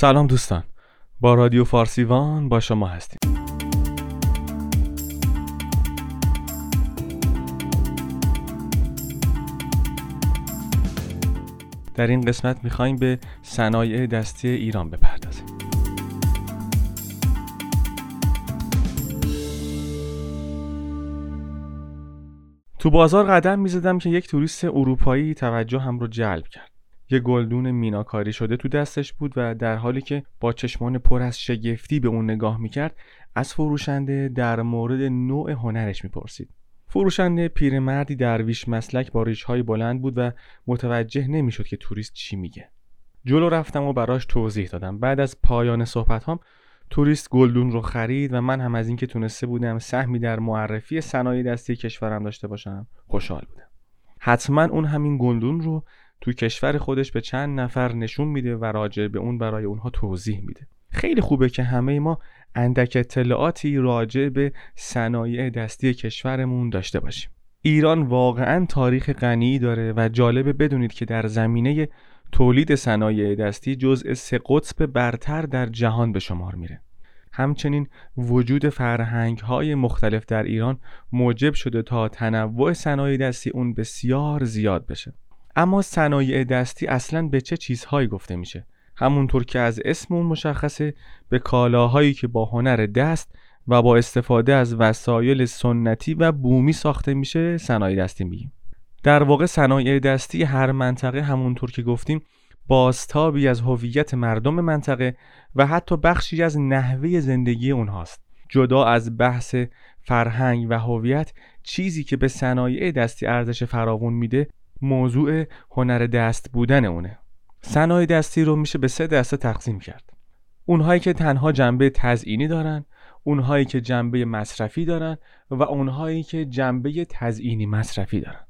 سلام دوستان، با رادیو فارسی وان با شما هستیم. در این قسمت می‌خوایم به صنایع دستی ایران بپردازیم. تو بازار قدم می‌زدم که یک توریست اروپایی توجهم رو جلب کرد. یه گلدون میناکاری شده تو دستش بود و در حالی که با چشمان پر از شگفتی به اون نگاه میکرد، از فروشنده در مورد نوع هنرش میپرسید. فروشنده پیرمردی درویش مسلک با ریش‌های بلند بود و متوجه نمیشد که توریست چی میگه. جلو رفتم و براش توضیح دادم. بعد از پایان صحبتام توریست گلدون رو خرید و من هم از اینکه تونسته بودم سهمی در معرفی صنایع دستی کشورم داشته باشم خوشحال بودم. حتما اون همین گلدون رو تو کشور خودش به چند نفر نشون میده و راجع به اون برای اونها توضیح میده. خیلی خوبه که همه ما اندک اطلاعاتی راجع به صنایع دستی کشورمون داشته باشیم. ایران واقعاً تاریخ غنی داره و جالبه بدونید که در زمینه تولید صنایع دستی جزء 3 قطب برتر در جهان به شمار میره. همچنین وجود فرهنگ‌های مختلف در ایران موجب شده تا تنوع صنایع دستی اون بسیار زیاد بشه. اما صنایع دستی اصلاً به چه چیزهایی گفته میشه؟ همونطور که از اسم اون مشخصه، به کالاهایی که با هنر دست و با استفاده از وسایل سنتی و بومی ساخته میشه صنایع دستی میگیم. در واقع صنایع دستی هر منطقه همونطور که گفتیم بازتابی از هویت مردم منطقه و حتی بخشی از نحوه زندگی اونهاست. جدا از بحث فرهنگ و هویت، چیزی که به صنایع دستی ارزش فراوان میده موضوع هنر دست بودن اونه. صنایع دستی رو میشه به 3 دسته تقسیم کرد. اونهایی که تنها جنبه تزیینی دارن، اونهایی که جنبه مصرفی دارن و اونهایی که جنبه تزیینی مصرفی دارن.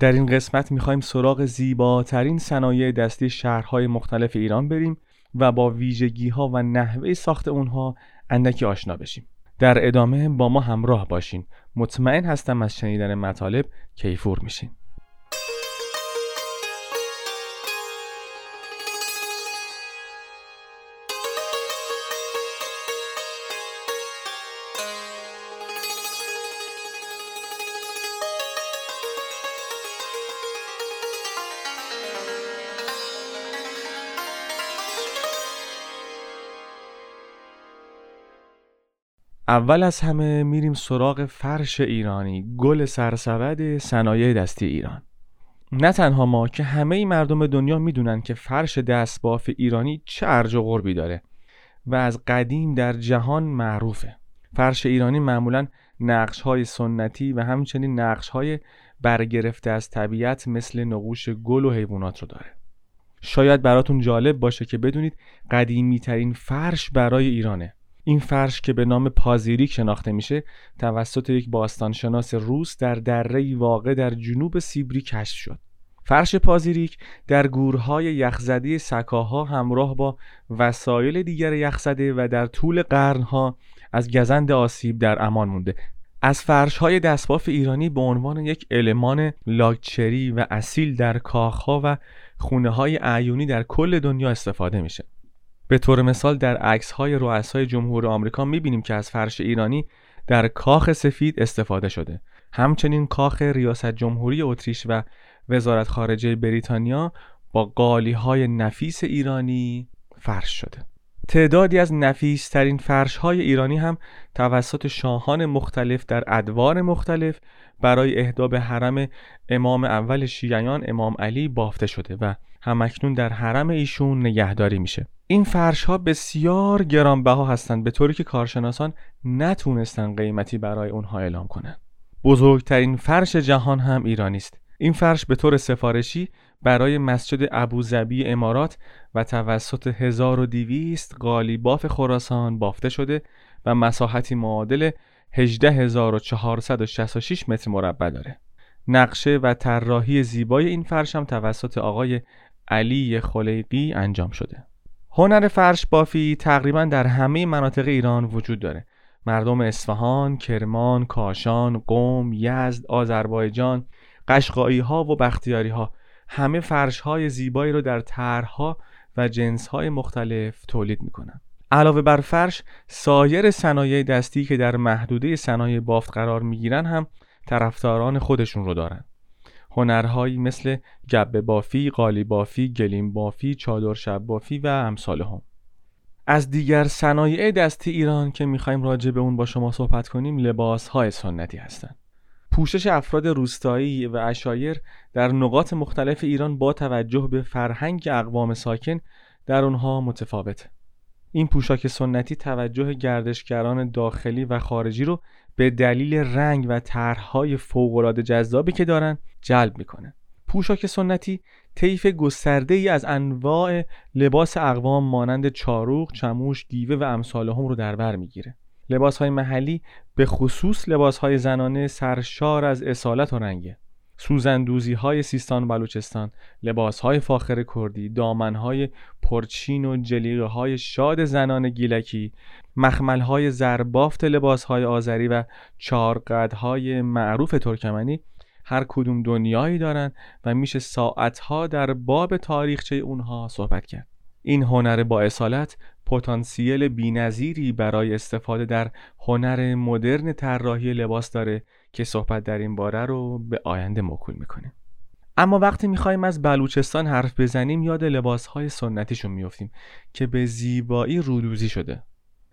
در این قسمت میخوایم سراغ زیباترین صنایع دستی شهرهای مختلف ایران بریم و با ویژگی‌ها و نحوه ساخت اونها اندکی آشنا بشیم. در ادامه با ما همراه باشین. مطمئن هستم از شنیدن مطالب کیفور میشین. اول از همه میریم سراغ فرش ایرانی، گل سرسبد صنایع دستی ایران. نه تنها ما که همه مردم دنیا میدونن که فرش دستباف ایرانی چه ارج و قربی داره و از قدیم در جهان معروفه. فرش ایرانی معمولاً نقش‌های سنتی و همچنین نقش‌های برگرفته از طبیعت مثل نقوش گل و حیوانات رو داره. شاید براتون جالب باشه که بدونید قدیمی‌ترین فرش برای ایرانه. این فرش که به نام پازیریک شناخته میشه توسط یک باستانشناس روس در دره‌ای واقع در جنوب سیبری کشف شد. فرش پازیریک در گورهای یخزده سکاها همراه با وسایل دیگر یخزده و در طول قرنها از گزند آسیب در امان مونده. از فرش‌های دستباف ایرانی به عنوان یک المان لاکچری و اصیل در کاخها و خونه‌های اعیونی در کل دنیا استفاده میشه. به طور مثال در عکس‌های رؤسای جمهور آمریکا می‌بینیم که از فرش ایرانی در کاخ سفید استفاده شده. همچنین کاخ ریاست جمهوری اتریش و وزارت خارجه بریتانیا با قالی‌های نفیس ایرانی فرش شده. تعدادی از نفیس‌ترین فرش‌های ایرانی هم توسط شاهان مختلف در ادوار مختلف برای اهدا به حرم امام اول شیعیان امام علی بافته شده و همکنون در حرم ایشون نگهداری میشه. این فرش‌ها بسیار گرانبها هستند به طوری که کارشناسان نتونستن قیمتی برای اونها اعلام کنن. بزرگترین فرش جهان هم ایرانی است. این فرش به طور سفارشی برای مسجد ابوظبی امارات و توسط 1200 قالیباف خراسان بافته شده و مساحتی معادل 18466 متر مربع داره. نقشه و طراحی زیبای این فرش هم توسط آقای علی خلقی انجام شده. هنر فرش بافی تقریباً در همه مناطق ایران وجود داره. مردم اصفهان، کرمان، کاشان، قم، یزد، آذربایجان، قشقایی‌ها و بختیاری‌ها همه فرش‌های زیبایی رو در طرح‌ها و جنس‌های مختلف تولید می‌کنند. علاوه بر فرش، سایر صنایع دستی که در محدوده صنایع بافت قرار می‌گیرند هم طرفداران خودشون رو دارند. هنرهایی مثل جبه بافی، قالی بافی، گلیم بافی، چادر شب بافی و امثال هم. از دیگر صنایع دستی ایران که می‌خوایم راجع به اون با شما صحبت کنیم، لباس‌های سنتی هستند. پوشش افراد روستایی و عشایر در نقاط مختلف ایران با توجه به فرهنگ اقوام ساکن در اونها متفاوته. این پوشاک سنتی توجه گردشگران داخلی و خارجی رو به دلیل رنگ و طرح‌های فوق‌العاده جذابی که دارن جلب میکنه. پوشاک سنتی طیف گسترده‌ای از انواع لباس اقوام مانند چاروق، چموش، گیوه و امثال هم رو در بر میگیره. لباس‌های محلی به خصوص لباس‌های زنانه سرشار از اصالت و رنگه. سوزندوزی‌های سیستان و بلوچستان، لباس‌های فاخر کردی، دامن‌های پرچین و جلیقه‌های شاد زنان گیلکی، مخمل‌های زربافت لباس‌های آذری و چارقدهای معروف ترکمنی هر کدوم دنیایی دارن و میشه ساعت‌ها در باب تاریخچه اونها صحبت کرد. این هنر با اصالت پتانسیل بی‌نظیری برای استفاده در هنر مدرن طراحی لباس داره که صحبت در این باره رو به آینده موکول میکنه. اما وقتی میخوایم از بلوچستان حرف بزنیم، یاد لباسهای سنتیشون میافتیم که به زیبایی رودوزی شده.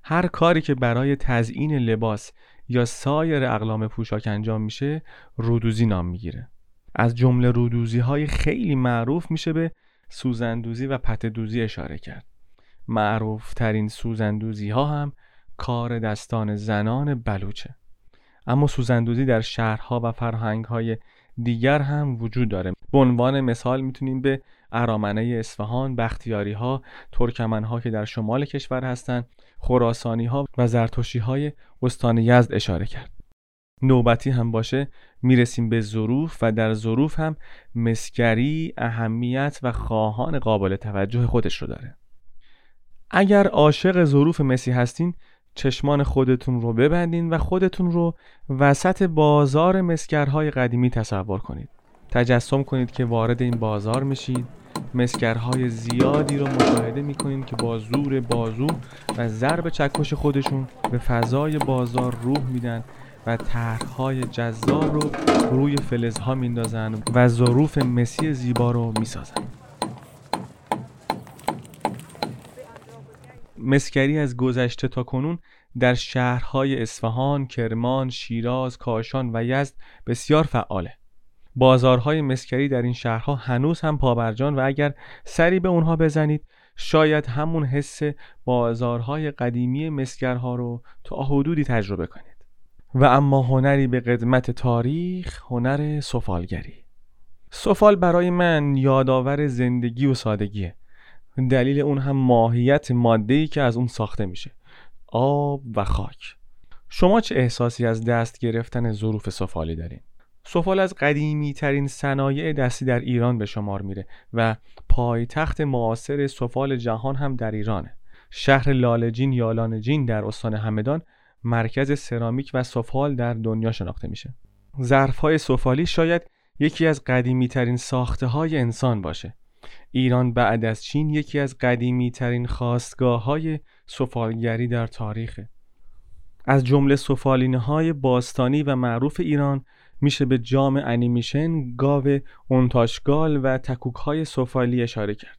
هر کاری که برای تزیین لباس یا سایر اقلام پوشاک انجام میشه، رودوزی نام میگیره. از جمله رودوزی‌های خیلی معروف میشه به سوزندوزی و پته‌دوزی اشاره کرد. معروف ترین سوزندوزی ها هم کار دستان زنان بلوچه. اما سوزندوزی در شهرها و فرهنگ های دیگر هم وجود داره. به عنوان مثال میتونیم به ارامنه اصفهان، بختیاری ها، ترکمن ها که در شمال کشور هستند، خراسانی ها و زرتشتی های استان یزد اشاره کرد. نوبتی هم باشه میرسیم به ظروف و در ظروف هم مسگری اهمیت و خواهان قابل توجه خودش رو داره. اگر عاشق ظروف مسی هستین، چشمان خودتون رو ببندین و خودتون رو وسط بازار مسگرهای قدیمی تصور کنید. تجسم کنید که وارد این بازار میشید، مسگرهای زیادی رو مشاهده میکنید که با زور بازو و ضرب چکش خودشون به فضای بازار روح میدن و طرحهای جذاب رو روی فلزها میندازن و ظروف مسی زیبا رو میسازن. مسگری از گذشته تا کنون در شهرهای اصفهان، کرمان، شیراز، کاشان و یزد بسیار فعاله. بازارهای مسگری در این شهرها هنوز هم پابرجان و اگر سری به اونها بزنید، شاید همون حس بازارهای قدیمی مسگرها رو تا حدودی تجربه کنید. و اما هنری به قدمت تاریخ، هنر سفالگری. سفال برای من یادآور زندگی و سادگیه. دلیل اون هم ماهیت ماده‌ای که از اون ساخته میشه، آب و خاک. شما چه احساسی از دست گرفتن ظروف سفالی دارین؟ سفال از قدیمی ترین صنایع دستی در ایران به شمار میره و پایتخت معاصر سفال جهان هم در ایرانه. شهر لالجین یا لانجین در استان همدان مرکز سرامیک و سفال در دنیا شناخته میشه. ظرف‌های سفالی شاید یکی از قدیمی ترین ساخته‌های انسان باشه. ایران بعد از چین یکی از قدیمی ترین خاستگاه‌های سفالگری در تاریخ. از جمله سفالینه‌های باستانی و معروف ایران میشه به جام انیمیشن، گاو اونتاشگال و تکوک‌های سفالی اشاره کرد.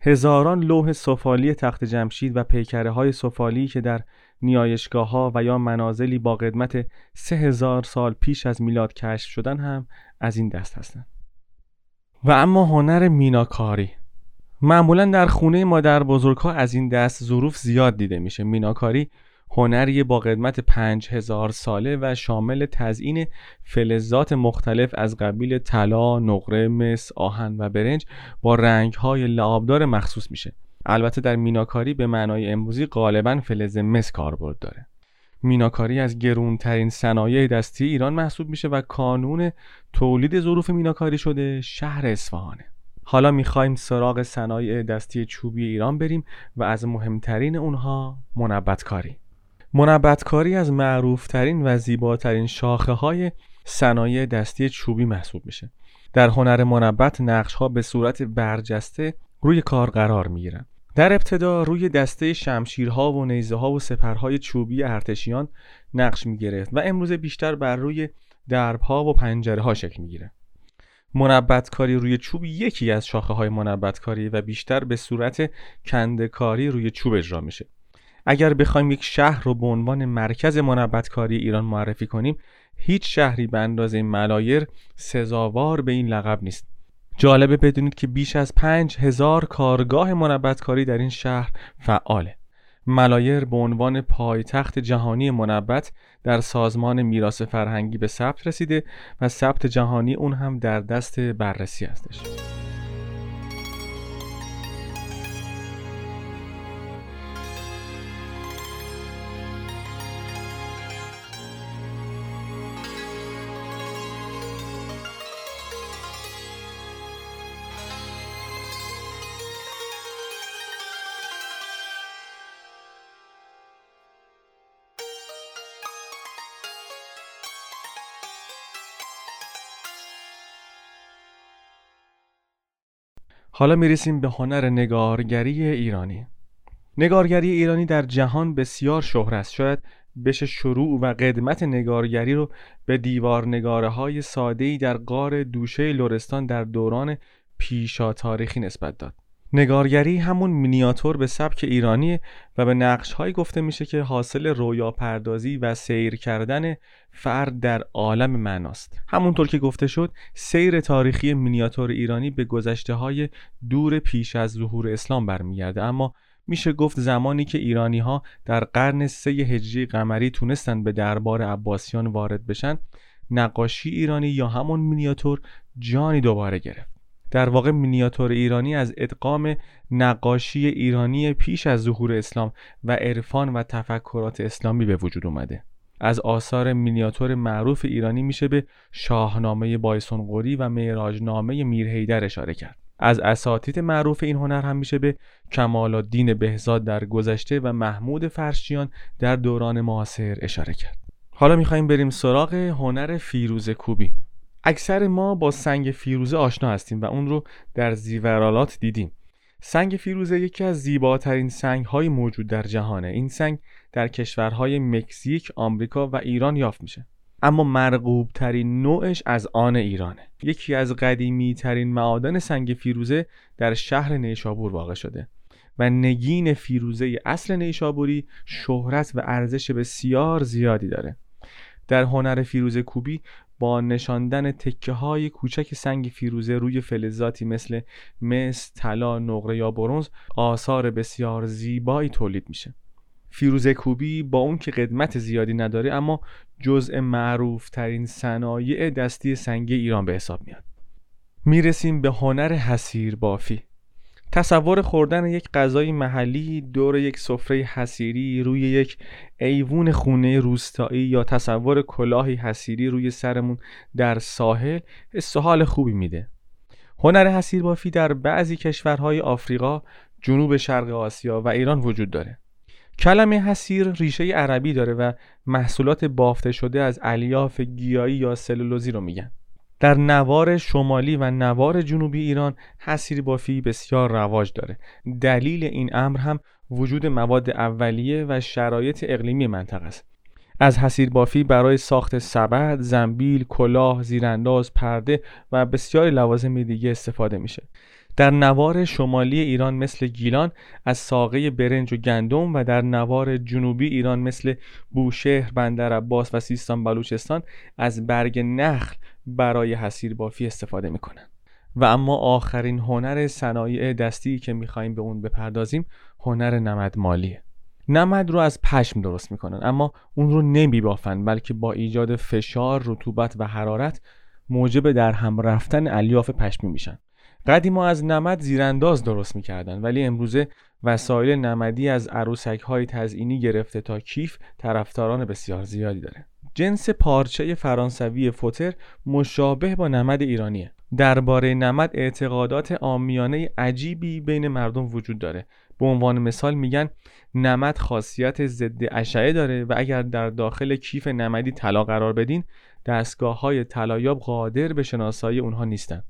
هزاران لوح سفالی تخت جمشید و پیکره‌های سفالی که در نیایشگاه‌ها و یا منازلی با قدمت 3000 سال پیش از میلاد کشف شدن هم از این دست هستند. و اما هنر میناکاری. معمولا در خونه مادر بزرگ‌ها از این دست ظروف زیاد دیده میشه. میناکاری هنری با قدمت 5000 ساله و شامل تزیین فلزات مختلف از قبیل طلا، نقره، مس، آهن و برنج با رنگ‌های لعابدار مخصوص میشه. البته در میناکاری به معنای امروزی غالبا فلز مس کاربرد داره. میناکاری از گرانترین صنایع دستی ایران محسوب میشه و کانون تولید ظروف میناکاری شده شهر اصفهانه. حالا میخوایم سراغ صنایع دستی چوبی ایران بریم و از مهمترین اونها منبتکاری از معروفترین و زیباترین شاخه های صنایع دستی چوبی محسوب میشه. در هنر منبت نقش‌ها به صورت برجسته روی کار قرار میگیرند. در ابتدا روی دسته شمشیرها و نیزه‌ها و سپرهای چوبی ارتشیان نقش می‌گرفت و امروز بیشتر بر روی درب‌ها و پنجره‌ها شکل می‌گیرد. منبتکاری روی چوب یکی از شاخه‌های منبتکاری و بیشتر به صورت کنده‌کاری روی چوب اجرا میشه. اگر بخوایم یک شهر رو به عنوان مرکز منبتکاری ایران معرفی کنیم، هیچ شهری به اندازه ملایر سزاوار به این لقب نیست. جالبه بدونید که بیش از 5000 کارگاه منبتکاری در این شهر فعاله. ملایر به عنوان پایتخت جهانی منبت در سازمان میراث فرهنگی به ثبت رسیده و ثبت جهانی اون هم در دست بررسی هستش. حالا میرسیم به هنر نگارگری ایرانی. نگارگری ایرانی در جهان بسیار شهرت است. شاید بشه شروع و قدمت نگارگری رو به دیوارنگاره‌های ساده‌ای در غار دوشه لورستان در دوران پیشا تاریخی نسبت داد. نگارگری همون مینیاتور به سبک ایرانی و به نقش‌هایی گفته میشه که حاصل رویاپردازی و سیر کردن فرد در عالم معناست. همونطور که گفته شد، سیر تاریخی مینیاتور ایرانی به گذشته‌های دور پیش از ظهور اسلام برمیگرده، اما میشه گفت زمانی که ایرانی‌ها در قرن 3 هجری قمری تونستن به دربار عباسیان وارد بشن، نقاشی ایرانی یا همون مینیاتور جانی دوباره گرفت. در واقع مینیاتور ایرانی از ادغام نقاشی ایرانی پیش از ظهور اسلام و عرفان و تفکرات اسلامی به وجود اومده. از آثار مینیاتور معروف ایرانی میشه به شاهنامه بایسنقری و معراجنامه میرحیدر اشاره کرد. از اساتید معروف این هنر هم میشه به کمالالدین بهزاد در گذشته و محمود فرشچیان در دوران معاصر اشاره کرد. حالا میخوایم بریم سراغ هنر فیروزه کوبی. اکثر ما با سنگ فیروزه آشنا هستیم و اون رو در زیورالات دیدیم. سنگ فیروزه یکی از زیباترین سنگ‌های موجود در جهانه. این سنگ در کشورهای مکزیک، آمریکا و ایران یافت میشه، اما مرغوب‌ترین نوعش از آن ایرانه. یکی از قدیمی‌ترین معادن سنگ فیروزه در شهر نیشابور واقع شده و نگین فیروزه اصل نیشابوری شهرت و ارزش بسیار زیادی داره. در هنر فیروزه کوبی با نشاندن تکه‌های کوچک سنگ فیروزه روی فلزاتی مثل مس، طلا، نقره یا برنز آثار بسیار زیبایی تولید میشه. فیروزه کوبی با اون که قدمت زیادی نداره، اما جزء معروف ترین صنایع دستی سنگی ایران به حساب میاد. میرسیم به هنر حصیر بافی. تصور خوردن یک غذای محلی دور یک سفره حصیری روی یک ایوون خونه روستایی یا تصور کلاهی حصیری روی سرمون در ساحل حس و حال خوبی میده. هنر حصیربافی در بعضی کشورهای آفریقا، جنوب شرق آسیا و ایران وجود داره. کلمه حصیر ریشه عربی داره و محصولات بافته شده از الیاف گیایی یا سلولوزی رو میگن. در نوار شمالی و نوار جنوبی ایران حصیر بافی بسیار رواج داره. دلیل این امر هم وجود مواد اولیه و شرایط اقلیمی منطقه است. از حصیر بافی برای ساخت سبد، زنبیل، کلاه، زیرانداز، پرده و بسیاری لوازم دیگه استفاده میشه. در نوار شمالی ایران مثل گیلان از ساقه برنج و گندم و در نوار جنوبی ایران مثل بوشهر، بندرعباس و سیستان و بلوچستان از برگ نخل برای حصیربافی استفاده میکنن. و اما آخرین هنر صنایع دستی که میخواییم به اون بپردازیم هنر نمدمالیه. نمد رو از پشم درست میکنن، اما اون رو نمیبافن، بلکه با ایجاد فشار، رطوبت و حرارت موجب در هم رفتن الیاف پشمی میشن. قدیما از نمد زیرانداز درست میکردن، ولی امروزه وسایل نمدی از عروسک‌های تزئینی گرفته تا کیف طرفداران بسیار زیادی داره. جنس پارچه فرانسوی فوتر مشابه با نمد ایرانیه. درباره نمد اعتقادات عامیانه عجیبی بین مردم وجود داره. به عنوان مثال میگن نمد خاصیت ضد اشعه داره و اگر در داخل کیف نمدی طلا قرار بدین، دستگاه‌های طلایاب قادر به شناسایی اونها نیستن.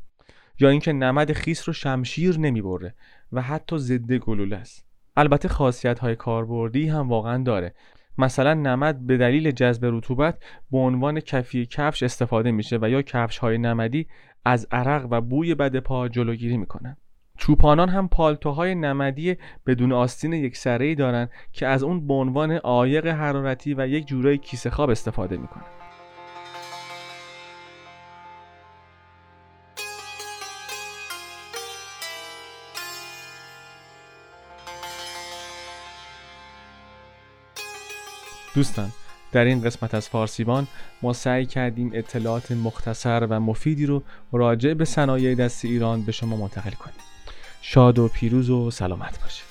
یا اینکه نمد خیس رو شمشیر نمیبره، و حتی ضد گلوله است. البته خاصیت‌های کاربردی هم واقعا داره. مثلا نمد به دلیل جذب رطوبت به عنوان کفی کفش استفاده میشه و یا کفش‌های نمدی از عرق و بوی بد پا جلوگیری میکنن. چوپانان هم پالتوهای نمدی بدون آستین یکسره‌ای دارن که از اون به عنوان عایق حرارتی و یک جورای کیسه خواب استفاده میکنن. دوستان، در این قسمت از فارسیبان ما سعی کردیم اطلاعات مختصر و مفیدی رو راجع به صنایع دستی ایران به شما منتقل کنیم. شاد و پیروز و سلامت باشید.